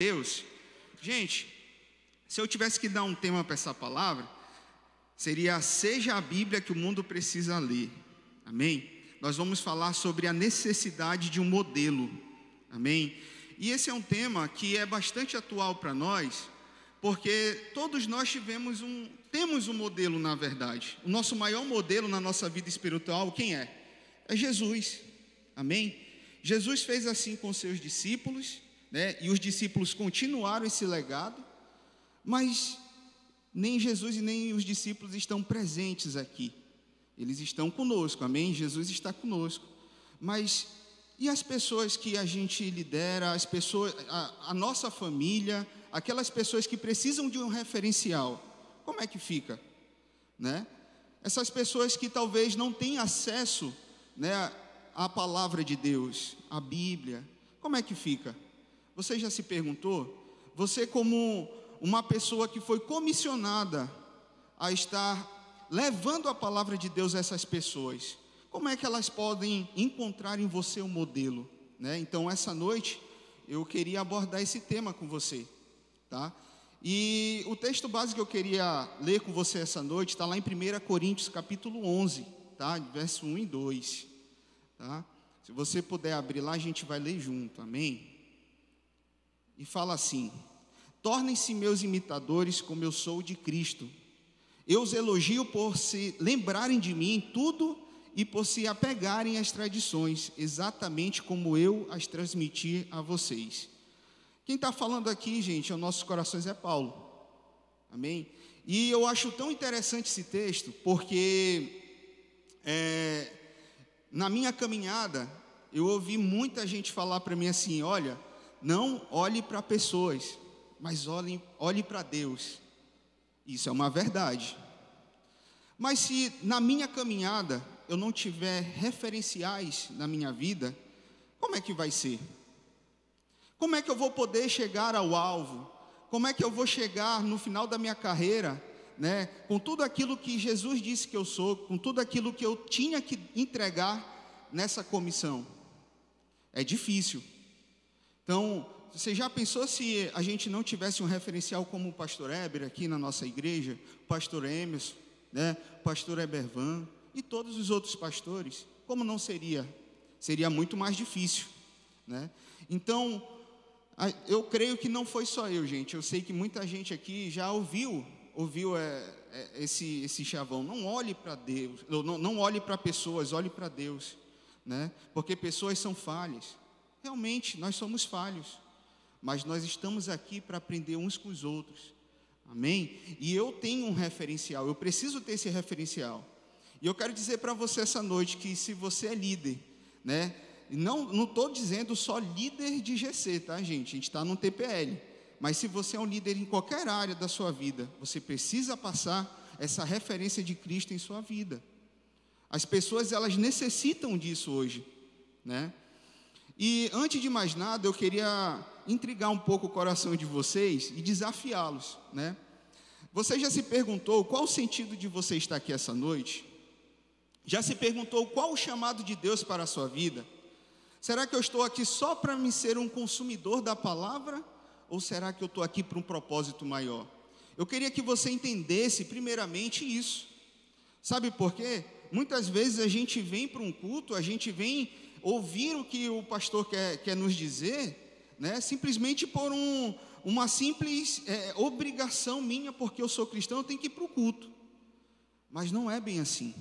Deus. Gente, se eu tivesse que dar um tema para essa palavra, seria: seja a Bíblia que o mundo precisa ler. Amém? Nós vamos falar sobre a necessidade de um modelo. Amém? E esse é um tema que é bastante atual para nós, porque todos nós temos um modelo, na verdade. O nosso maior modelo na nossa vida espiritual, quem é? É Jesus. Amém? Jesus fez assim com seus discípulos, né? E os discípulos continuaram esse legado, mas nem Jesus e nem os discípulos estão presentes aqui. Eles estão conosco, amém? Jesus está conosco. Mas e as pessoas que a gente lidera, as pessoas, a nossa família, aquelas pessoas que precisam de um referencial, como é que fica? Né? Essas pessoas que talvez não tenham acesso, né, à palavra de Deus, à Bíblia, como é que fica? Você já se perguntou? Você, como uma pessoa que foi comissionada a estar levando a palavra de Deus a essas pessoas, como é que elas podem encontrar em você um modelo, né? Então, essa noite, eu queria abordar esse tema com você, tá? E o texto base que eu queria ler com você essa noite está lá em 1 Coríntios, capítulo 11, tá? Verso 1 e 2, tá? Se você puder abrir lá, a gente vai ler junto, amém? E fala assim: tornem-se meus imitadores como eu sou de Cristo. Eu os elogio por se lembrarem de mim em tudo e por se apegarem às tradições, exatamente como eu as transmiti a vocês. Quem está falando aqui, gente, aos nossos corações é Paulo. Amém? E eu acho tão interessante esse texto, porque na minha caminhada, eu ouvi muita gente falar para mim assim: olha, não olhe para pessoas, mas olhe para Deus. Isso é uma verdade. Mas se na minha caminhada eu não tiver referenciais na minha vida, como é que vai ser? Como é que eu vou poder chegar ao alvo? Como é que eu vou chegar no final da minha carreira, né, com tudo aquilo que Jesus disse que eu sou, com tudo aquilo que eu tinha que entregar nessa comissão? É difícil. Então, você já pensou se a gente não tivesse um referencial como o pastor Heber aqui na nossa igreja, o pastor Emerson, né, o pastor Hebervan e todos os outros pastores? Como não seria? Seria muito mais difícil, né? Então, eu creio que não foi só eu, gente. Eu sei que muita gente aqui já ouviu esse chavão: não olhe para Deus, não olhe para pessoas, olhe para Deus, né? Porque pessoas são falhas. Realmente, nós somos falhos. Mas nós estamos aqui para aprender uns com os outros, amém? E eu tenho um referencial, eu preciso ter esse referencial. E eu quero dizer para você essa noite que, se você é líder, né? Não estou dizendo só líder de GC, tá, gente? A gente está no TPL. Mas se você é um líder em qualquer área da sua vida, você precisa passar essa referência de Cristo em sua vida. As pessoas, elas necessitam disso hoje, né? E antes de mais nada, eu queria intrigar um pouco o coração de vocês e desafiá-los, né? Você já se perguntou qual o sentido de você estar aqui essa noite? Já se perguntou qual o chamado de Deus para a sua vida? Será que eu estou aqui só para me ser um consumidor da palavra? Ou será que eu estou aqui para um propósito maior? Eu queria que você entendesse primeiramente isso. Sabe por quê? Muitas vezes a gente vem para um culto, a gente vem ouvir o que o pastor quer nos dizer, né, simplesmente por uma simples obrigação minha, porque eu sou cristão, eu tenho que ir para o culto. Mas não é bem assim.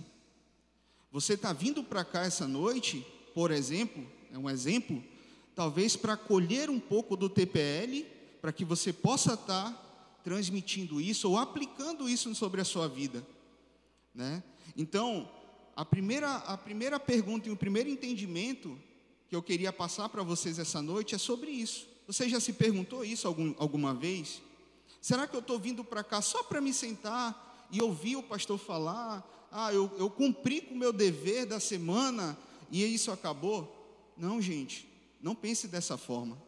Você está vindo para cá essa noite, por exemplo, é um exemplo, talvez para colher um pouco do TPL, para que você possa estar transmitindo isso ou aplicando isso sobre a sua vida, né? Então, a primeira pergunta e o primeiro entendimento que eu queria passar para vocês essa noite é sobre isso. Você já se perguntou isso alguma vez? Será que eu estou vindo para cá só para me sentar e ouvir o pastor falar? Ah, eu cumpri com o meu dever da semana e isso acabou? Não, gente, não pense dessa forma.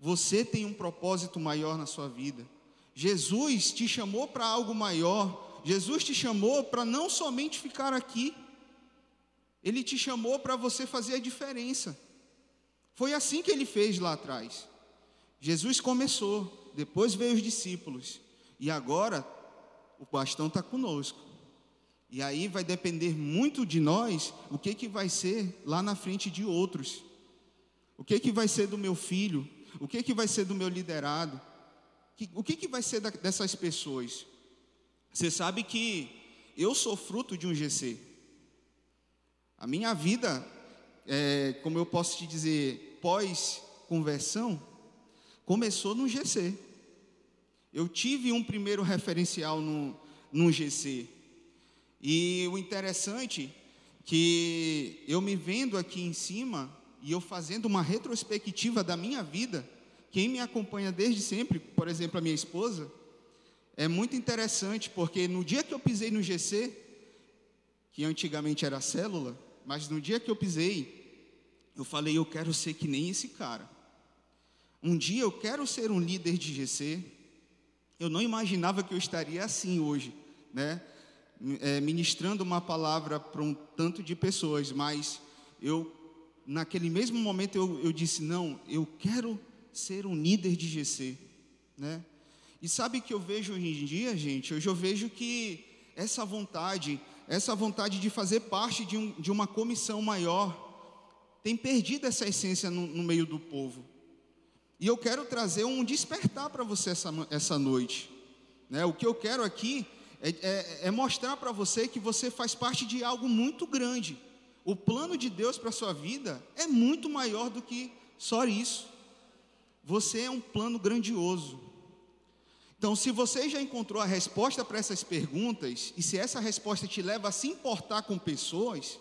Você tem um propósito maior na sua vida. Jesus te chamou para algo maior. Jesus te chamou para não somente ficar aqui. Ele te chamou para você fazer a diferença. Foi assim que ele fez lá atrás. Jesus começou, depois veio os discípulos, e agora o bastão está conosco. E aí vai depender muito de nós o que vai ser lá na frente de outros. O que vai ser do meu filho? O que vai ser do meu liderado? O que vai ser dessas pessoas? Você sabe que eu sou fruto de um GC. A minha vida, como eu posso te dizer, pós-conversão, começou num GC. Eu tive um primeiro referencial num GC. E o interessante que eu me vendo aqui em cima e eu fazendo uma retrospectiva da minha vida, quem me acompanha desde sempre, por exemplo, a minha esposa, é muito interessante, porque no dia que eu pisei no GC, que antigamente era célula, mas no dia que eu pisei, eu falei, eu quero ser que nem esse cara. Um dia eu quero ser um líder de GC. Eu não imaginava que eu estaria assim hoje, né? Ministrando uma palavra para um tanto de pessoas, mas eu, naquele mesmo momento, eu disse, não, eu quero ser um líder de GC, né? E sabe o que eu vejo hoje em dia, gente? Hoje eu vejo que essa vontade de fazer parte de uma comissão maior tem perdido essa essência no meio do povo. E eu quero trazer um despertar para você essa noite, né? O que eu quero aqui é mostrar para você que você faz parte de algo muito grande. O plano de Deus para a sua vida é muito maior do que só isso. Você é um plano grandioso. Então, se você já encontrou a resposta para essas perguntas, e se essa resposta te leva a se importar com pessoas,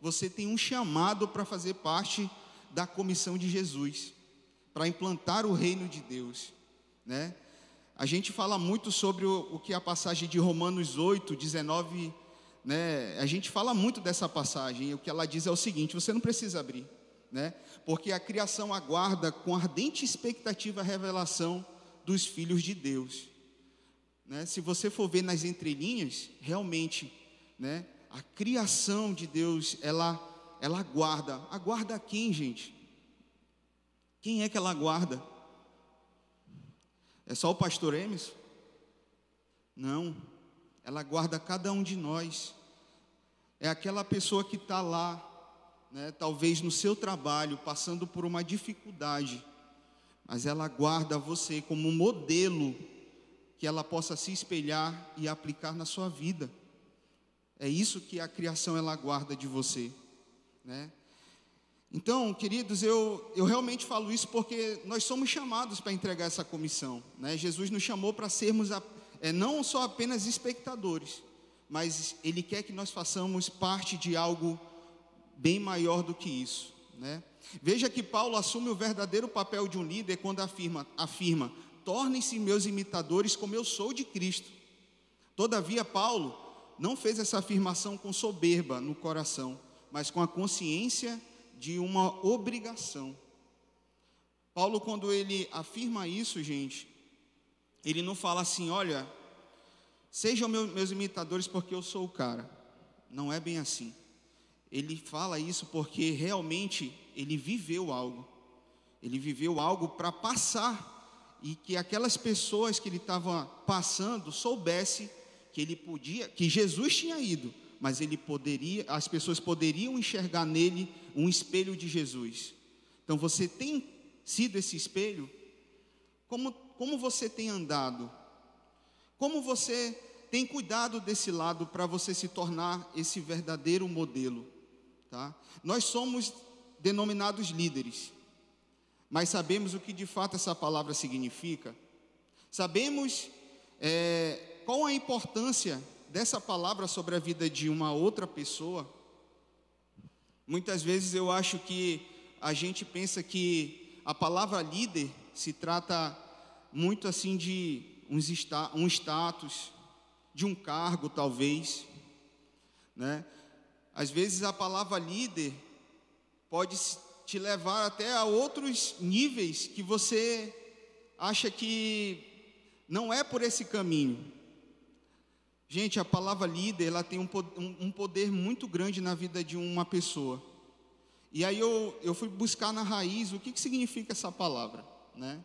você tem um chamado para fazer parte da comissão de Jesus, para implantar o reino de Deus, né? A gente fala muito sobre o que é a passagem de Romanos 8, 19, né? A gente fala muito dessa passagem, e o que ela diz é o seguinte, você não precisa abrir, né? Porque a criação aguarda com ardente expectativa a revelação dos filhos de Deus, né? Se você for ver nas entrelinhas, realmente, né? A criação de Deus, ela aguarda. Aguarda quem, gente? Quem é que ela aguarda? É só o pastor Emerson? Não, ela aguarda cada um de nós. É aquela pessoa que está lá, né? Talvez no seu trabalho, passando por uma dificuldade, mas ela guarda você como um modelo que ela possa se espelhar e aplicar na sua vida. É isso que a criação ela guarda de você, né? Então, queridos, eu realmente falo isso porque nós somos chamados para entregar essa comissão, né? Jesus nos chamou para sermos não só apenas espectadores, mas Ele quer que nós façamos parte de algo bem maior do que isso, né? Veja que Paulo assume o verdadeiro papel de um líder quando afirma, tornem-se meus imitadores como eu sou de Cristo. Todavia, Paulo não fez essa afirmação com soberba no coração, mas com a consciência de uma obrigação. Paulo, quando ele afirma isso, gente, ele não fala assim, olha, sejam meus imitadores porque eu sou o cara. Não é bem assim. Ele fala isso porque realmente ele viveu algo. Ele viveu algo para passar e que aquelas pessoas que ele estava passando soubesse que ele podia, que Jesus tinha ido, mas as pessoas poderiam enxergar nele um espelho de Jesus. Então você tem sido esse espelho? Como você tem andado? Como você tem cuidado desse lado para você se tornar esse verdadeiro modelo? Tá? Nós somos denominados líderes, mas sabemos o que de fato essa palavra significa? Sabemos qual a importância dessa palavra sobre a vida de uma outra pessoa? Muitas vezes eu acho que a gente pensa que a palavra líder se trata muito assim de um status, de um cargo talvez, né? Às vezes a palavra líder pode te levar até a outros níveis que você acha que não é por esse caminho. Gente, a palavra líder, ela tem um poder muito grande na vida de uma pessoa. E aí eu fui buscar na raiz o que significa essa palavra, né?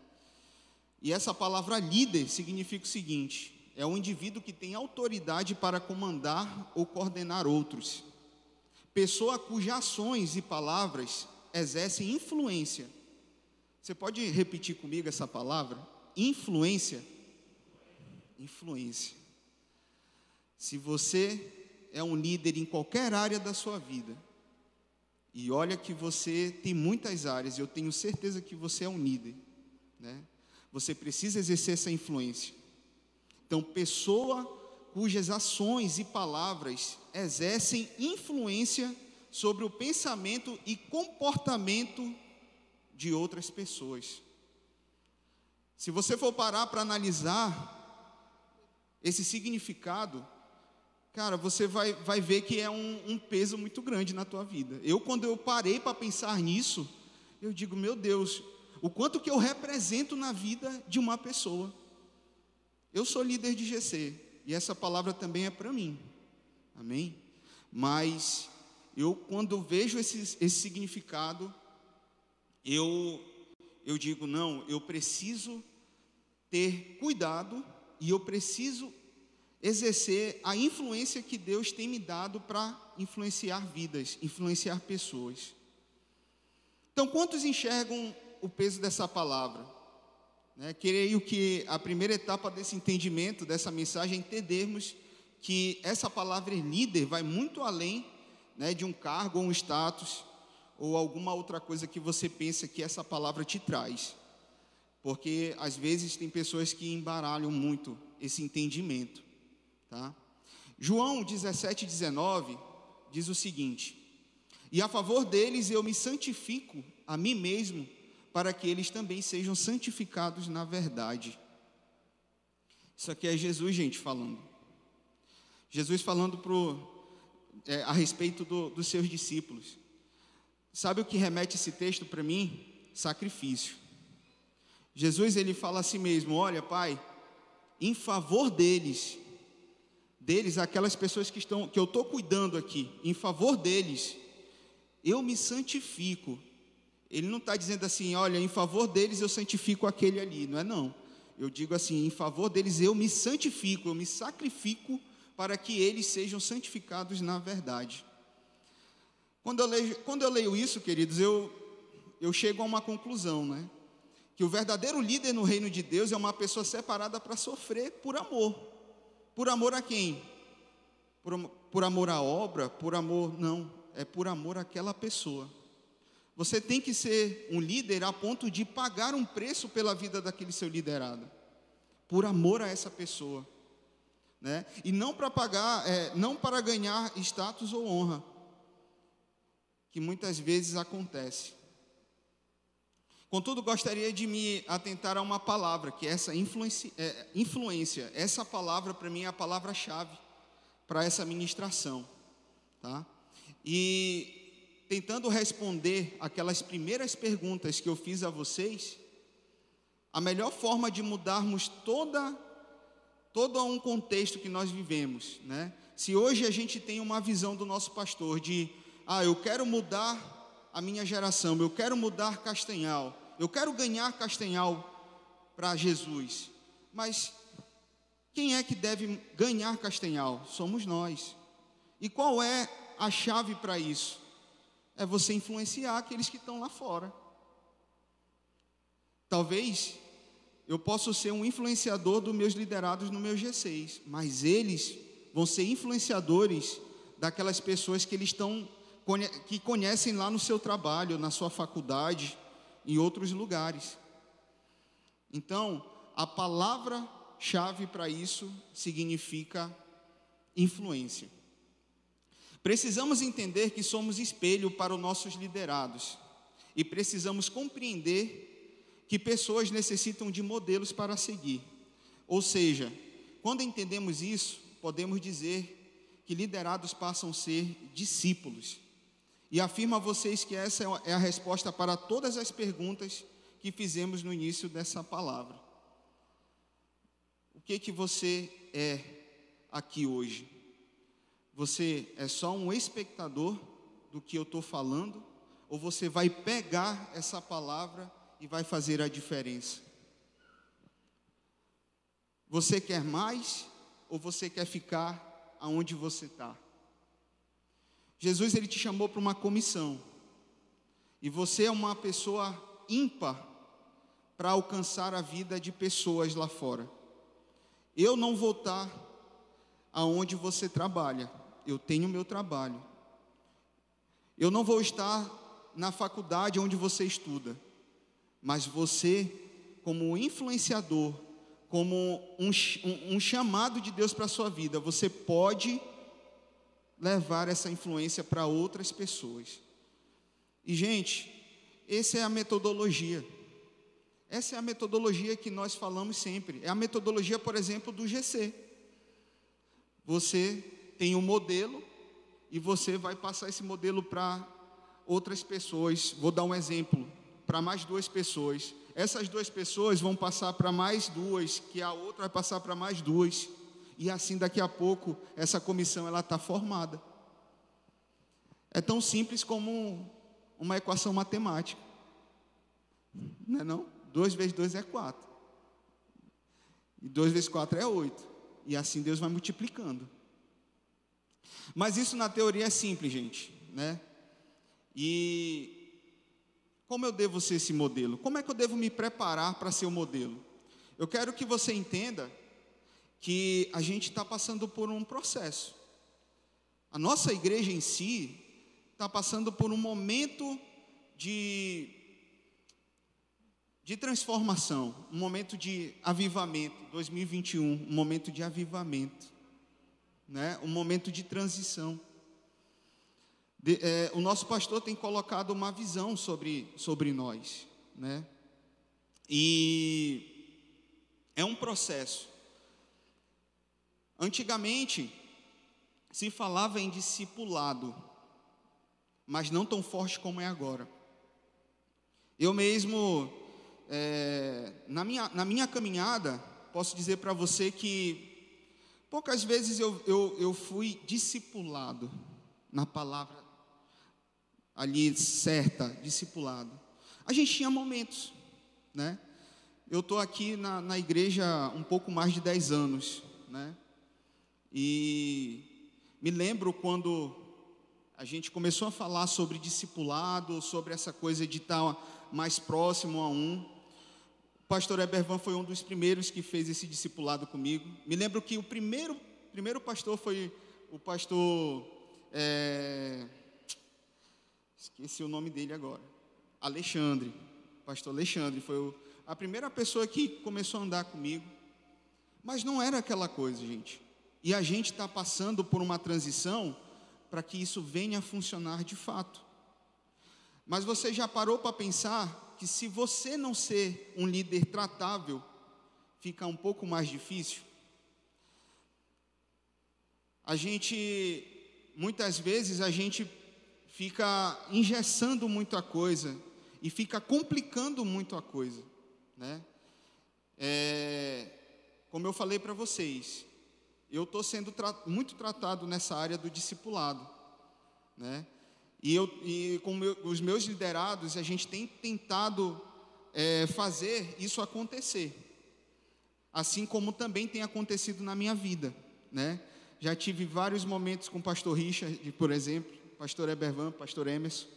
E essa palavra líder significa o seguinte: é um indivíduo que tem autoridade para comandar ou coordenar outros. Pessoa cujas ações e palavras exercem influência. Você pode repetir comigo essa palavra? Influência. Influência. Se você é um líder em qualquer área da sua vida, e olha que você tem muitas áreas, eu tenho certeza que você é um líder, né? Você precisa exercer essa influência. Então, pessoa cujas ações e palavras exercem influência sobre o pensamento e comportamento de outras pessoas. Se você for parar para analisar esse significado, cara, você vai ver que é um peso muito grande na tua vida. Quando eu parei para pensar nisso, eu digo, meu Deus, o quanto que eu represento na vida de uma pessoa. Eu sou líder de GC, e essa palavra também é para mim, amém? Mas eu, quando vejo esse significado, eu digo, não, eu preciso ter cuidado e eu preciso exercer a influência que Deus tem me dado para influenciar vidas, influenciar pessoas. Então, quantos enxergam o peso dessa palavra? Creio que a primeira etapa desse entendimento, dessa mensagem, é entendermos que essa palavra líder vai muito além, né, de um cargo ou um status ou alguma outra coisa que você pensa que essa palavra te traz. Porque, às vezes, tem pessoas que embaralham muito esse entendimento. Tá? João 17:19 diz o seguinte: e a favor deles eu me santifico a mim mesmo, para que eles também sejam santificados na verdade. Isso aqui é Jesus, gente, falando. Jesus falando a respeito dos seus discípulos. Sabe o que remete esse texto para mim? Sacrifício. Jesus, ele fala a si mesmo, olha, Pai, em favor deles, aquelas pessoas que eu estou cuidando aqui, em favor deles, eu me santifico. Ele não está dizendo assim, olha, em favor deles eu santifico aquele ali, não é não. Eu digo assim, em favor deles eu me santifico, eu me sacrifico para que eles sejam santificados na verdade. Quando eu leio isso, queridos, eu chego a uma conclusão, né? Que o verdadeiro líder no reino de Deus é uma pessoa separada para sofrer por amor. Por amor a quem? Por amor à obra? Por amor, não. É por amor àquela pessoa. Você tem que ser um líder a ponto de pagar um preço pela vida daquele seu liderado, por amor a essa pessoa, né? E não para pagar, não para ganhar status ou honra, que muitas vezes acontece. Contudo, gostaria de me atentar a uma palavra, que é essa influência. Essa palavra, para mim, é a palavra-chave para essa ministração, tá? E tentando responder aquelas primeiras perguntas que eu fiz a vocês, a melhor forma de mudarmos todo um contexto que nós vivemos, né? Se hoje a gente tem uma visão do nosso pastor de, eu quero mudar a minha geração, eu quero mudar Castanhal, eu quero ganhar Castanhal para Jesus. Mas quem é que deve ganhar Castanhal? Somos nós. E qual é a chave para isso? É você influenciar aqueles que estão lá fora. Talvez eu possa ser um influenciador dos meus liderados no meu G6, mas eles vão ser influenciadores daquelas pessoas que eles que conhecem lá no seu trabalho, na sua faculdade, em outros lugares. Então, a palavra-chave para isso significa influência. Precisamos entender que somos espelho para os nossos liderados e precisamos compreender que pessoas necessitam de modelos para seguir. Ou seja, quando entendemos isso, podemos dizer que liderados passam a ser discípulos. E afirmo a vocês que essa é a resposta para todas as perguntas que fizemos no início dessa palavra. O que você é aqui hoje? Você é só um espectador do que eu estou falando? Ou você vai pegar essa palavra e vai fazer a diferença? Você quer mais ou você quer ficar aonde você está? Jesus, ele te chamou para uma comissão. E você é uma pessoa ímpar para alcançar a vida de pessoas lá fora. Eu não vou estar aonde você trabalha. Eu tenho o meu trabalho. Eu não vou estar na faculdade onde você estuda. Mas você, como influenciador, como um chamado de Deus para a sua vida, você pode levar essa influência para outras pessoas. E, gente, essa é a metodologia. Essa é a metodologia que nós falamos sempre. É a metodologia, por exemplo, do GC. Você tem um modelo e você vai passar esse modelo para outras pessoas. Vou dar um exemplo, para mais 2 pessoas. Essas 2 pessoas vão passar para mais 2, que a outra vai passar para mais 2. E assim, daqui a pouco, essa comissão está formada. É tão simples como uma equação matemática. Não é não? 2 vezes 2 é 4. E 2 vezes 4 é 8. E assim Deus vai multiplicando. Mas isso na teoria é simples, gente, né? E como eu devo ser esse modelo? Como é que eu devo me preparar para ser o modelo? Eu quero que você entenda que a gente está passando por um processo. A nossa igreja em si está passando por um momento de transformação, um momento de avivamento, 2021, um momento de avivamento, né? Um momento de transição. O nosso pastor tem colocado uma visão sobre nós, né? E é um processo. Antigamente se falava em discipulado, mas não tão forte como é agora. Eu mesmo, na minha caminhada, posso dizer para você que poucas vezes eu fui discipulado, na palavra ali certa, discipulado. A gente tinha momentos, né? Eu estou aqui na igreja um pouco mais de 10 anos, né? E me lembro quando a gente começou a falar sobre discipulado, sobre essa coisa de estar mais próximo a um. O pastor Hebervan foi um dos primeiros que fez esse discipulado comigo. Me lembro que o primeiro pastor foi o pastor... esqueci o nome dele agora. Alexandre. O pastor Alexandre foi a primeira pessoa que começou a andar comigo. Mas não era aquela coisa, gente. E a gente está passando por uma transição para que isso venha a funcionar de fato. Mas você já parou para pensar que se você não ser um líder tratável, fica um pouco mais difícil? Muitas vezes a gente fica engessando muito a coisa e fica complicando muito a coisa, né? Como eu falei para vocês, eu estou sendo muito tratado nessa área do discipulado, né? E com os meus liderados, a gente tem tentado fazer isso acontecer. Assim como também tem acontecido na minha vida, né? Já tive vários momentos com o pastor Richard, por exemplo, pastor Hebervan, pastor Emerson.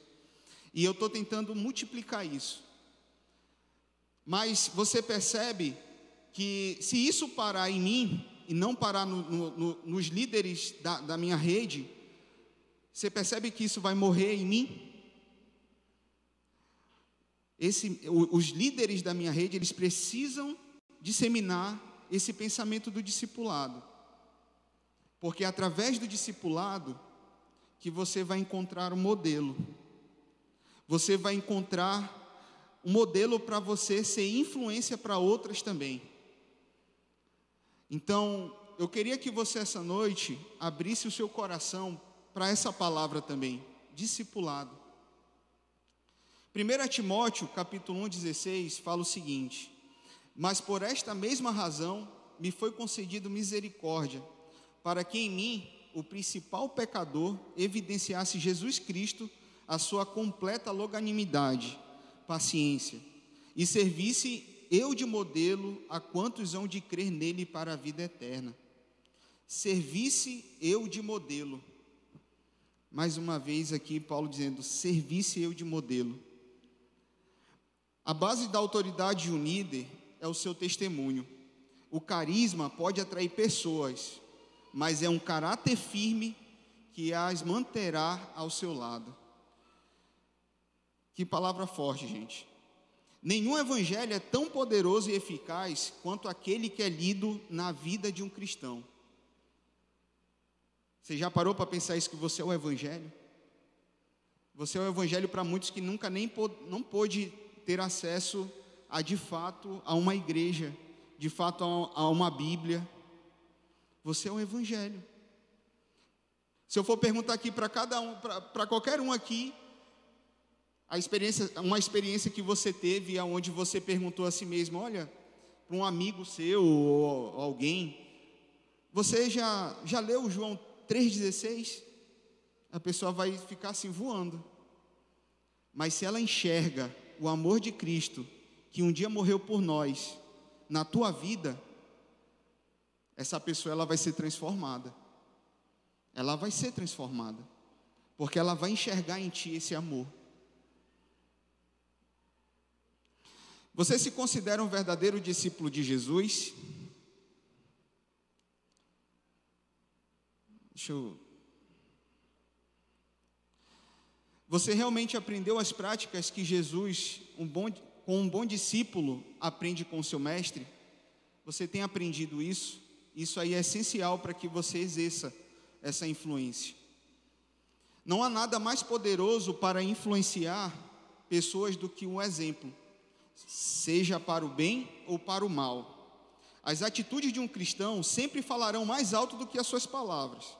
E eu estou tentando multiplicar isso. Mas você percebe que se isso parar em mim, e não parar nos líderes da minha rede, você percebe que isso vai morrer em mim? Os líderes da minha rede, eles precisam disseminar esse pensamento do discipulado. Porque é através do discipulado que você vai encontrar um modelo. Você vai encontrar um modelo para você ser influência para outras também. Então, eu queria que você, essa noite, abrisse o seu coração para essa palavra também, discipulado. 1 Timóteo, capítulo 1,16, fala o seguinte: mas por esta mesma razão me foi concedido misericórdia, para que em mim, o principal pecador, evidenciasse Jesus Cristo, a sua completa longanimidade, paciência, e servisse eu de modelo a quantos hão de crer nele para a vida eterna. Servisse eu de modelo. Mais uma vez aqui Paulo dizendo, servisse eu de modelo. A base da autoridade de um líder é o seu testemunho. O carisma pode atrair pessoas, mas é um caráter firme que as manterá ao seu lado. Que palavra forte, gente. Nenhum evangelho é tão poderoso e eficaz quanto aquele que é lido na vida de um cristão. Você já parou para pensar isso, que você é o evangelho? Você é o evangelho para muitos que nunca não pôde ter acesso a, de fato, a uma igreja, de fato a uma Bíblia. Você é o evangelho. Se eu for perguntar aqui para cada um, para qualquer um aqui, uma experiência que você teve aonde você perguntou a si mesmo, olha, para um amigo seu ou alguém, você já leu João 3,16? A pessoa vai ficar assim voando. Mas se ela enxerga o amor de Cristo, que um dia morreu por nós, na tua vida, essa pessoa ela vai ser transformada. Ela vai ser transformada, porque ela vai enxergar em ti esse amor. Você se considera um verdadeiro discípulo de Jesus? Você realmente aprendeu as práticas que Jesus, um bom discípulo, aprende com o seu mestre? Você tem aprendido isso? Isso aí é essencial para que você exerça essa influência. Não há nada mais poderoso para influenciar pessoas do que um exemplo, seja para o bem ou para o mal. As atitudes de um cristão sempre falarão mais alto do que as suas palavras.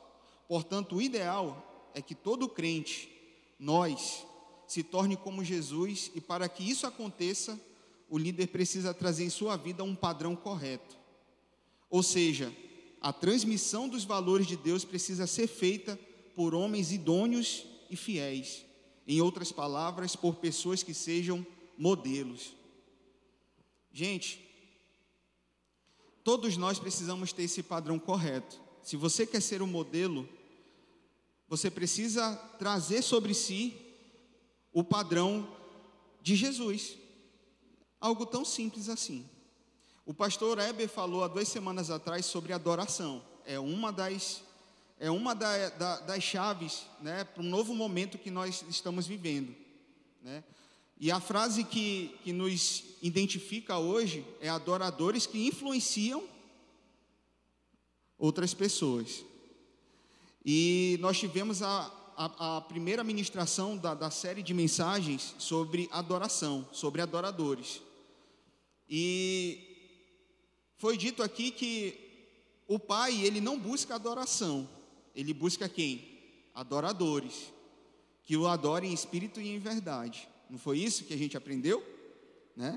Portanto, o ideal é que todo crente, nós, se torne como Jesus, e para que isso aconteça, o líder precisa trazer em sua vida um padrão correto. Ou seja, a transmissão dos valores de Deus precisa ser feita por homens idôneos e fiéis. Em outras palavras, por pessoas que sejam modelos. Gente, todos nós precisamos ter esse padrão correto. Se você quer ser um modelo, você precisa trazer sobre si o padrão de Jesus. Algo tão simples assim. O pastor Heber falou há 2 semanas atrás sobre adoração. É uma das chaves, né, para um novo momento que nós estamos vivendo, né? E a frase que nos identifica hoje é adoradores que influenciam outras pessoas. E nós tivemos a primeira ministração da série de mensagens sobre adoração, sobre adoradores. E foi dito aqui que o Pai, ele não busca adoração, ele busca quem? Adoradores, que o adorem em espírito e em verdade. Não foi isso que a gente aprendeu, né?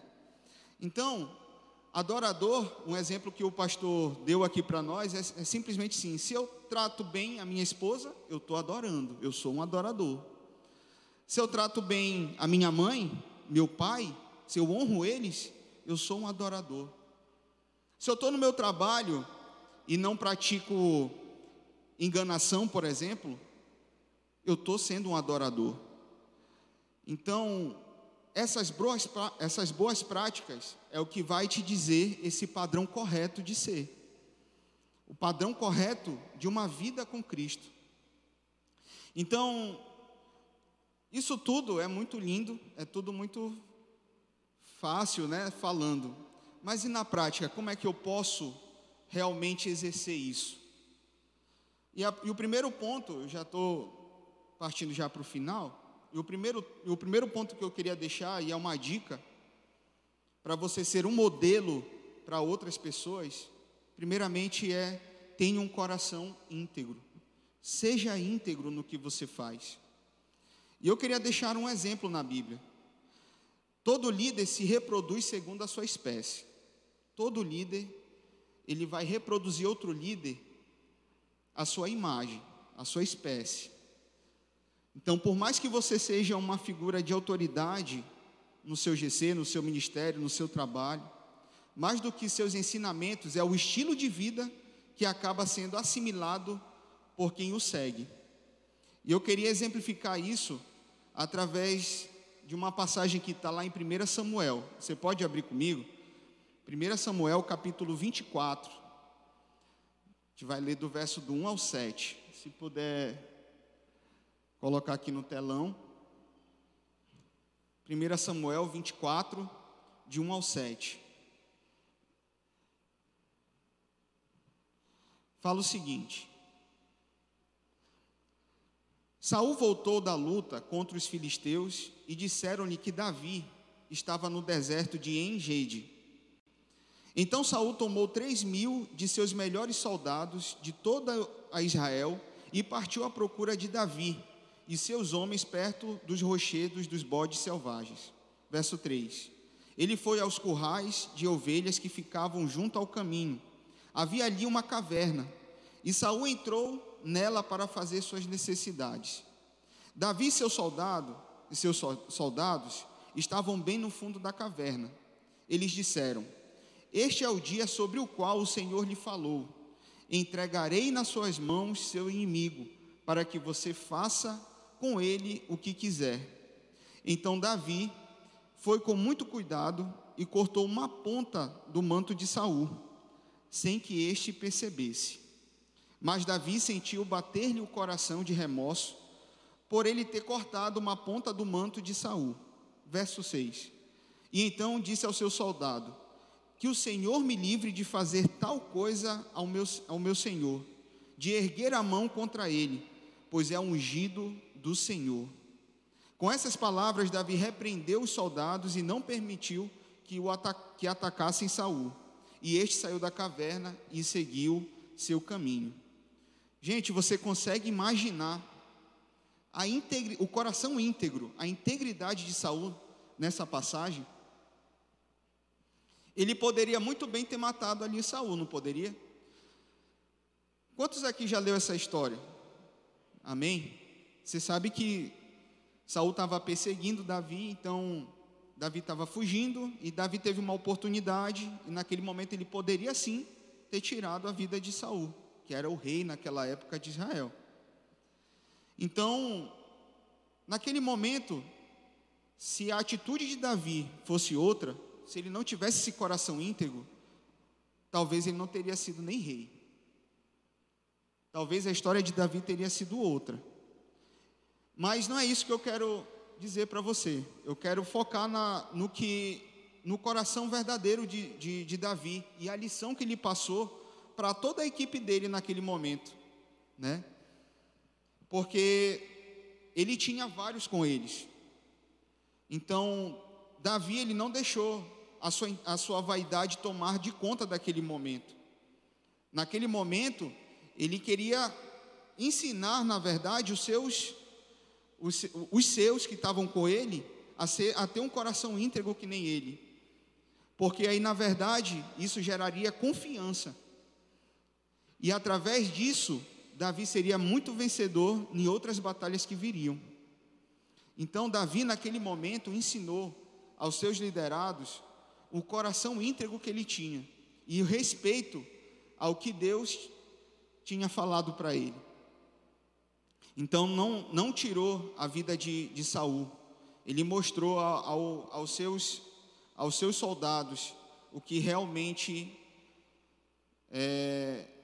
Então, adorador, um exemplo que o pastor deu aqui para nós é simplesmente assim: se eu trato bem a minha esposa, eu estou adorando, eu sou um adorador. Se eu trato bem a minha mãe, meu pai, se eu honro eles, eu sou um adorador. Se eu estou no meu trabalho e não pratico enganação, por exemplo, eu estou sendo um adorador. Então, essas boas práticas é o que vai te dizer esse padrão correto de ser. O padrão correto de uma vida com Cristo. Então, isso tudo é muito lindo, é tudo muito fácil, né, falando. Mas e na prática, como é que eu posso realmente exercer isso? E o primeiro ponto, eu já estou partindo já para o final. E o primeiro ponto que eu queria deixar, e é uma dica, para você ser um modelo para outras pessoas, primeiramente é, tenha um coração íntegro. Seja íntegro no que você faz. E eu queria deixar um exemplo na Bíblia. Todo líder se reproduz segundo a sua espécie. Todo líder, ele vai reproduzir outro líder, a sua imagem, a sua espécie. Então, por mais que você seja uma figura de autoridade no seu GC, no seu ministério, no seu trabalho, mais do que seus ensinamentos, é o estilo de vida que acaba sendo assimilado por quem o segue. E eu queria exemplificar isso através de uma passagem que está lá em 1 Samuel. Você pode abrir comigo? 1 Samuel, capítulo 24. A gente vai ler do verso do 1 ao 7. Se puder colocar aqui no telão. 1 Samuel 24, de 1 ao 7. Fala o seguinte: Saul voltou da luta contra os filisteus e disseram-lhe que Davi estava no deserto de Engedi. Então Saul tomou 3.000 de seus melhores soldados de toda a Israel e partiu à procura de Davi e seus homens perto dos rochedos dos bodes selvagens. Verso 3. Ele foi aos currais de ovelhas que ficavam junto ao caminho. Havia ali uma caverna, e Saul entrou nela para fazer suas necessidades. Davi e seus soldados estavam bem no fundo da caverna. Eles disseram: este é o dia sobre o qual o Senhor lhe falou. Entregarei nas suas mãos seu inimigo, para que você faça com ele o que quiser. Então Davi foi com muito cuidado e cortou uma ponta do manto de Saul, sem que este percebesse. Mas Davi sentiu bater-lhe o coração de remorso por ele ter cortado uma ponta do manto de Saul. Verso 6. E então disse ao seu soldado: que o Senhor me livre de fazer tal coisa ao meu senhor, de erguer a mão contra ele, pois é ungido do Senhor. Com essas palavras, Davi repreendeu os soldados e não permitiu que atacassem Saul. E este saiu da caverna e seguiu seu caminho. Gente, você consegue imaginar o coração íntegro, a integridade de Saul nessa passagem? Ele poderia muito bem ter matado ali Saul, não poderia? Quantos aqui já leu essa história? Amém? Você sabe que Saul estava perseguindo Davi, então Davi estava fugindo, e Davi teve uma oportunidade, e naquele momento ele poderia sim ter tirado a vida de Saul, que era o rei naquela época de Israel. Então, naquele momento, se a atitude de Davi fosse outra, se ele não tivesse esse coração íntegro, talvez ele não teria sido nem rei. Talvez a história de Davi teria sido outra. Mas não é isso que eu quero dizer para você. Eu quero focar no coração verdadeiro de Davi e a lição que ele passou para toda a equipe dele naquele momento, né? Porque ele tinha vários com eles. Então Davi, ele não deixou a sua vaidade tomar de conta daquele momento. Naquele momento ele queria ensinar, na verdade, os seus que estavam com ele a ter um coração íntegro que nem ele, porque aí, na verdade, isso geraria confiança, e através disso Davi seria muito vencedor em outras batalhas que viriam. Então Davi, naquele momento, ensinou aos seus liderados o coração íntegro que ele tinha e o respeito ao que Deus tinha falado para ele. Então não tirou a vida de Saul. Ele mostrou aos seus soldados o que realmente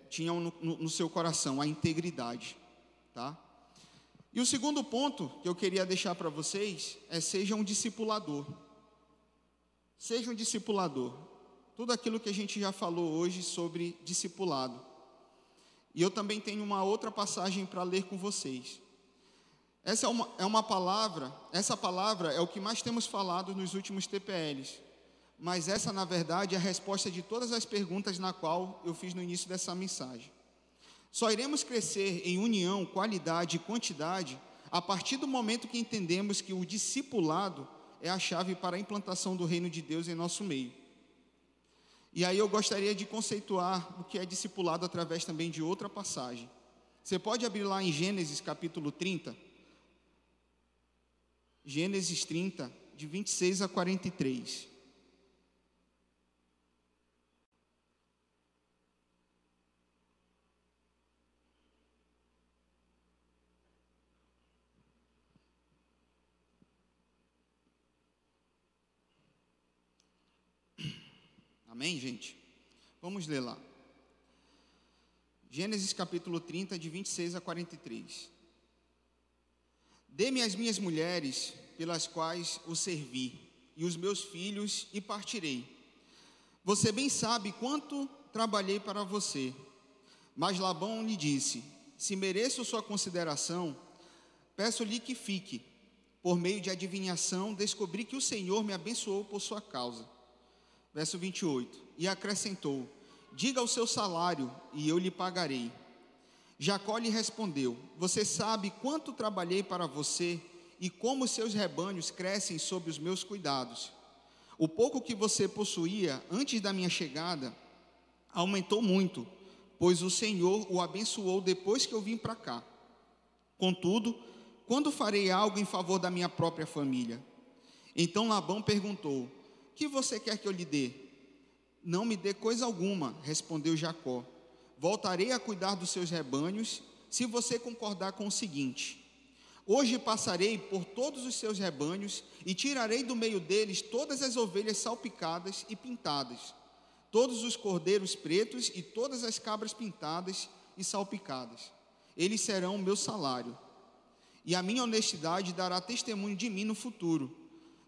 tinham no seu coração, a integridade, tá? E o segundo ponto que eu queria deixar para vocês é: seja um discipulador. Seja um discipulador. Tudo aquilo que a gente já falou hoje sobre discipulado. E eu também tenho uma outra passagem para ler com vocês. Essa é uma palavra, essa palavra é o que mais temos falado nos últimos TPLs. Mas essa, na verdade, é a resposta de todas as perguntas na qual eu fiz no início dessa mensagem. Só iremos crescer em união, qualidade e quantidade a partir do momento que entendemos que o discipulado é a chave para a implantação do reino de Deus em nosso meio. E aí eu gostaria de conceituar o que é discipulado através também de outra passagem. Você pode abrir lá em Gênesis capítulo 30. Gênesis 30, de 26 a 43. Amém, gente? Vamos ler lá. Gênesis capítulo 30, de 26 a 43. Dê-me as minhas mulheres, pelas quais o servi, e os meus filhos, e partirei. Você bem sabe quanto trabalhei para você. Mas Labão lhe disse: se mereço sua consideração, peço-lhe que fique. Por meio de adivinhação, descobri que o Senhor me abençoou por sua causa. Verso 28. E acrescentou: diga o seu salário, e eu lhe pagarei. Jacó lhe respondeu: você sabe quanto trabalhei para você, e como seus rebanhos crescem sob os meus cuidados. O pouco que você possuía antes da minha chegada aumentou muito, pois o Senhor o abençoou depois que eu vim para cá. Contudo, quando farei algo em favor da minha própria família? Então Labão perguntou: que você quer que eu lhe dê? Não me dê coisa alguma, respondeu Jacó. Voltarei a cuidar dos seus rebanhos, se você concordar com o seguinte: hoje passarei por todos os seus rebanhos e tirarei do meio deles todas as ovelhas salpicadas e pintadas, todos os cordeiros pretos e todas as cabras pintadas e salpicadas. Eles serão o meu salário. E a minha honestidade dará testemunho de mim no futuro,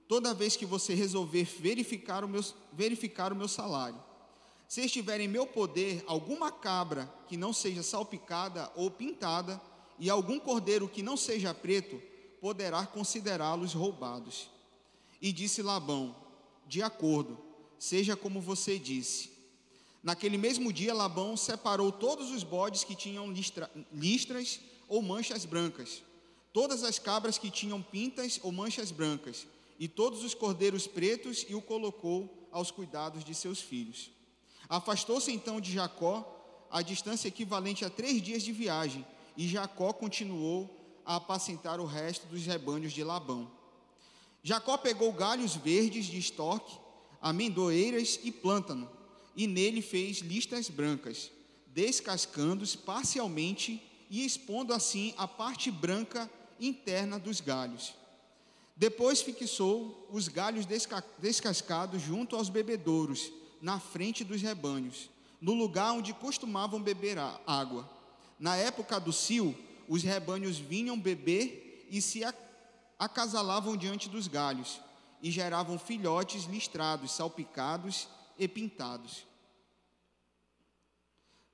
toda vez que você resolver verificar o meu salário. Se estiver em meu poder alguma cabra que não seja salpicada ou pintada, e algum cordeiro que não seja preto, poderá considerá-los roubados. E disse Labão: de acordo, seja como você disse. Naquele mesmo dia, Labão separou todos os bodes que tinham listras ou manchas brancas, todas as cabras que tinham pintas ou manchas brancas, e todos os cordeiros pretos, e o colocou aos cuidados de seus filhos. Afastou-se então de Jacó a distância equivalente a 3 dias de viagem, e Jacó continuou a apacentar o resto dos rebanhos de Labão. Jacó pegou galhos verdes de estoque, amendoeiras e plântano, e nele fez listras brancas, descascando-os parcialmente e expondo assim a parte branca interna dos galhos. Depois fixou os galhos descascados junto aos bebedouros, na frente dos rebanhos, no lugar onde costumavam beber água. Na época do cio, os rebanhos vinham beber e se acasalavam diante dos galhos, e geravam filhotes listrados, salpicados e pintados.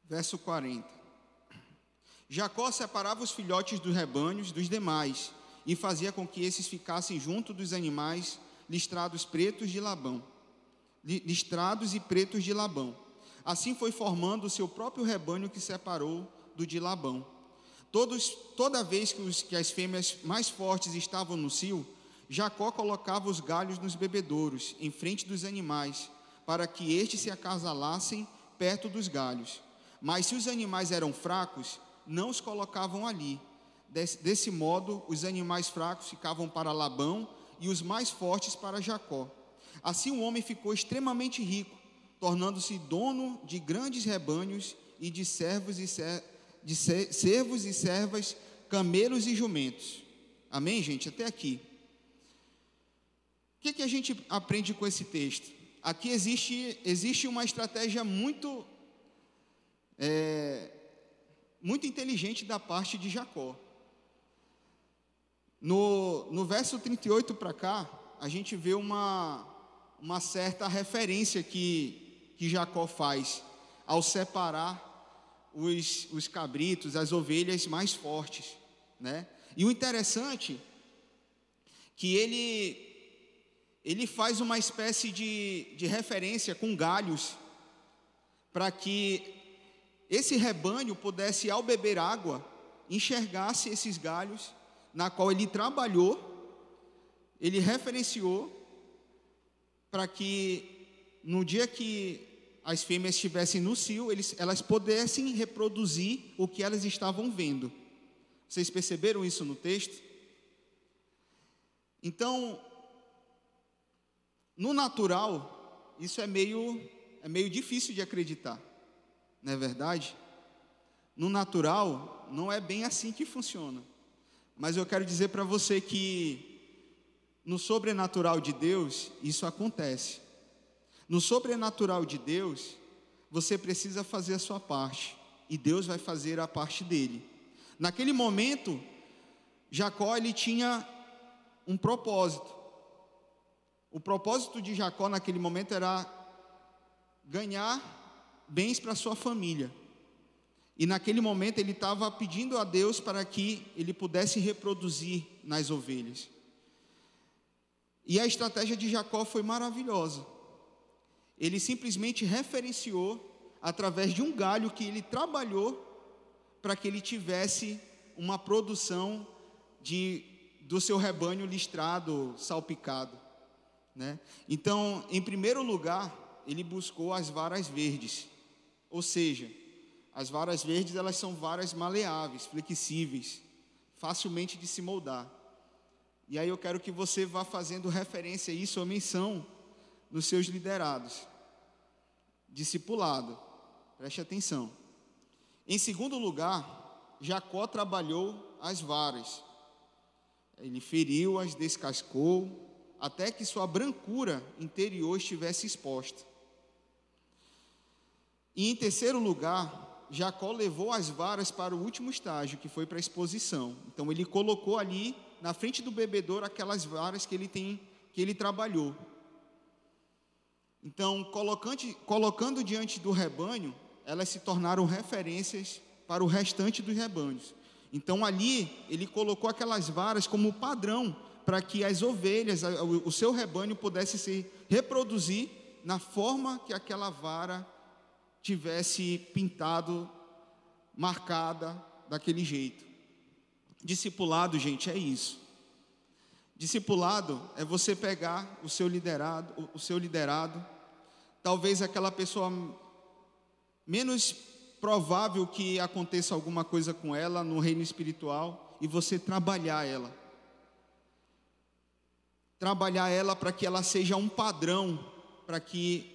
Verso 40. Jacó separava os filhotes dos rebanhos dos demais, e fazia com que esses ficassem junto dos animais listrados e pretos de Labão. Assim foi formando o seu próprio rebanho, que separou do de Labão. Toda vez que as fêmeas mais fortes estavam no cio, Jacó colocava os galhos nos bebedouros, em frente dos animais, para que estes se acasalassem perto dos galhos. Mas se os animais eram fracos, não os colocavam ali. Desse modo, os animais fracos ficavam para Labão e os mais fortes para Jacó. Assim o homem ficou extremamente rico, tornando-se dono de grandes rebanhos e de servos e servas, camelos e jumentos. Amém, gente? Até aqui. O que a gente aprende com esse texto? Aqui existe uma estratégia muito inteligente da parte de Jacó. No verso 38 para cá, a gente vê uma certa referência que Jacó faz ao separar os cabritos, as ovelhas mais fortes, né? E o interessante que ele faz uma espécie de referência com galhos, para que esse rebanho pudesse, ao beber água, enxergasse esses galhos na qual ele trabalhou, ele referenciou, para que no dia que as fêmeas estivessem no cio, elas pudessem reproduzir o que elas estavam vendo. Vocês perceberam isso no texto? Então, no natural, isso é meio difícil de acreditar, não é verdade? No natural, não é bem assim que funciona. Mas eu quero dizer para você que no sobrenatural de Deus, isso acontece. No sobrenatural de Deus, você precisa fazer a sua parte, e Deus vai fazer a parte dele. Naquele momento, Jacó, ele tinha um propósito. O propósito de Jacó naquele momento era ganhar bens para sua família. E naquele momento ele estava pedindo a Deus para que ele pudesse reproduzir nas ovelhas. E a estratégia de Jacó foi maravilhosa. Ele simplesmente referenciou através de um galho que ele trabalhou para que ele tivesse uma produção do seu rebanho listrado, salpicado, né? Então, em primeiro lugar, ele buscou as varas verdes, ou seja, as varas verdes, elas são varas maleáveis, flexíveis, facilmente de se moldar. E aí eu quero que você vá fazendo referência a isso, a menção nos seus liderados. Discipulado, preste atenção. Em segundo lugar, Jacó trabalhou as varas. Ele feriu-as, descascou, até que sua brancura interior estivesse exposta. E em terceiro lugar, Jacó levou as varas para o último estágio, que foi para a exposição. Então ele colocou ali, na frente do bebedouro, aquelas varas que ele trabalhou. Então, colocando diante do rebanho, elas se tornaram referências para o restante dos rebanhos. Então, ali, ele colocou aquelas varas como padrão para que as ovelhas, o seu rebanho, pudesse se reproduzir na forma que aquela vara tivesse pintado, marcada, daquele jeito. Discipulado, gente, é isso. Discipulado é você pegar o seu liderado, talvez aquela pessoa menos provável que aconteça alguma coisa com ela no reino espiritual, e você trabalhar ela para que ela seja um padrão, para que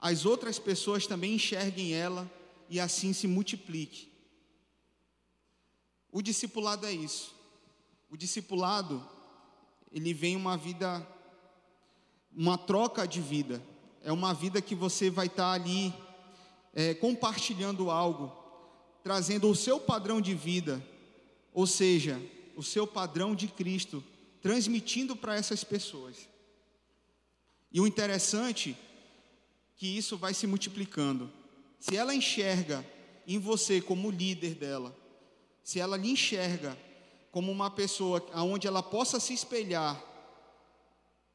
as outras pessoas também enxerguem ela e assim se multiplique. O discipulado é isso. O discipulado, ele vem uma troca de vida. É uma vida que você vai estar ali compartilhando algo, trazendo o seu padrão de vida, ou seja, o seu padrão de Cristo, transmitindo para essas pessoas. E o interessante é que isso vai se multiplicando. Se ela enxerga em você como líder dela, se ela lhe enxerga como uma pessoa onde ela possa se espelhar,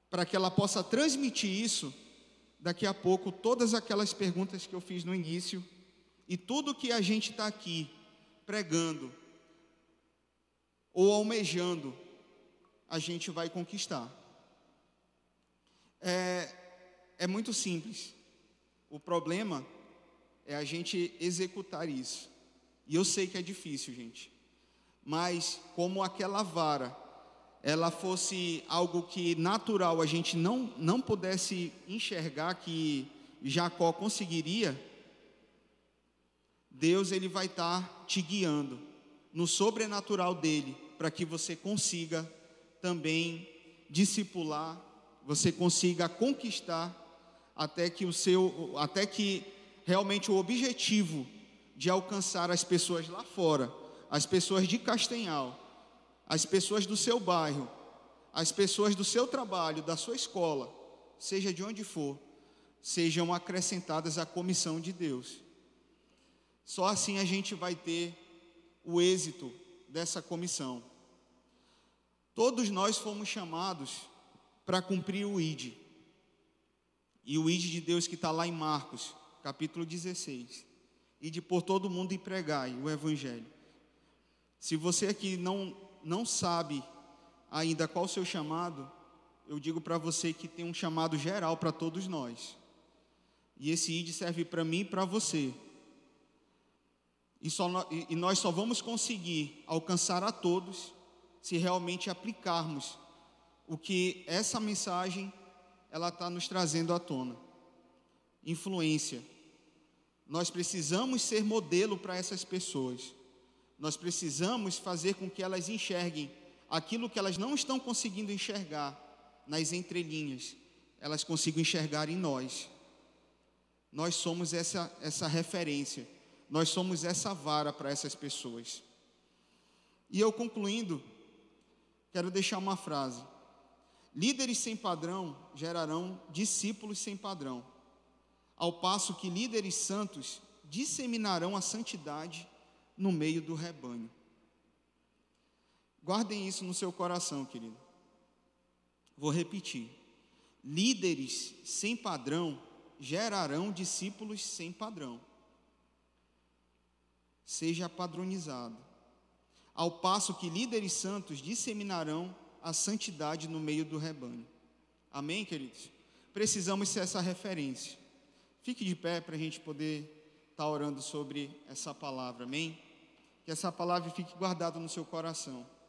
para que ela possa transmitir isso, daqui a pouco todas aquelas perguntas que eu fiz no início, e tudo que a gente está aqui pregando, ou almejando, a gente vai conquistar. É muito simples, o problema é a gente executar isso, e eu sei que é difícil, gente. Mas como aquela vara, ela fosse algo que natural a gente não pudesse enxergar que Jacó conseguiria, Deus, ele vai estar te guiando no sobrenatural dele, para que você consiga também discipular, você consiga conquistar, até que realmente o objetivo de alcançar as pessoas lá fora, as pessoas de Castanhal, as pessoas do seu bairro, as pessoas do seu trabalho, da sua escola, seja de onde for, sejam acrescentadas à comissão de Deus. Só assim a gente vai ter o êxito dessa comissão. Todos nós fomos chamados para cumprir o ID. E o ID de Deus que está lá em Marcos, capítulo 16. ID por todo mundo e pregai o Evangelho. Se você aqui não sabe ainda qual o seu chamado, eu digo para você que tem um chamado geral para todos nós. E esse ID serve para mim e para você. E nós só vamos conseguir alcançar a todos se realmente aplicarmos o que essa mensagem está nos trazendo à tona. Influência. Nós precisamos ser modelo para essas pessoas. Nós precisamos fazer com que elas enxerguem aquilo que elas não estão conseguindo enxergar nas entrelinhas. elas consigam enxergar em nós. Nós somos essa referência, nós somos essa vara para essas pessoas. E eu, concluindo, quero deixar uma frase: líderes sem padrão gerarão discípulos sem padrão, ao passo que líderes santos disseminarão a santidade no meio do rebanho. Guardem isso no seu coração, querido. Vou repetir: líderes sem padrão gerarão discípulos sem padrão. Seja padronizado. Ao passo que líderes santos disseminarão a santidade no meio do rebanho. Amém, queridos? Precisamos ser essa referência. Fique de pé para a gente poder estar orando sobre essa palavra. Amém? Que essa palavra fique guardada no seu coração.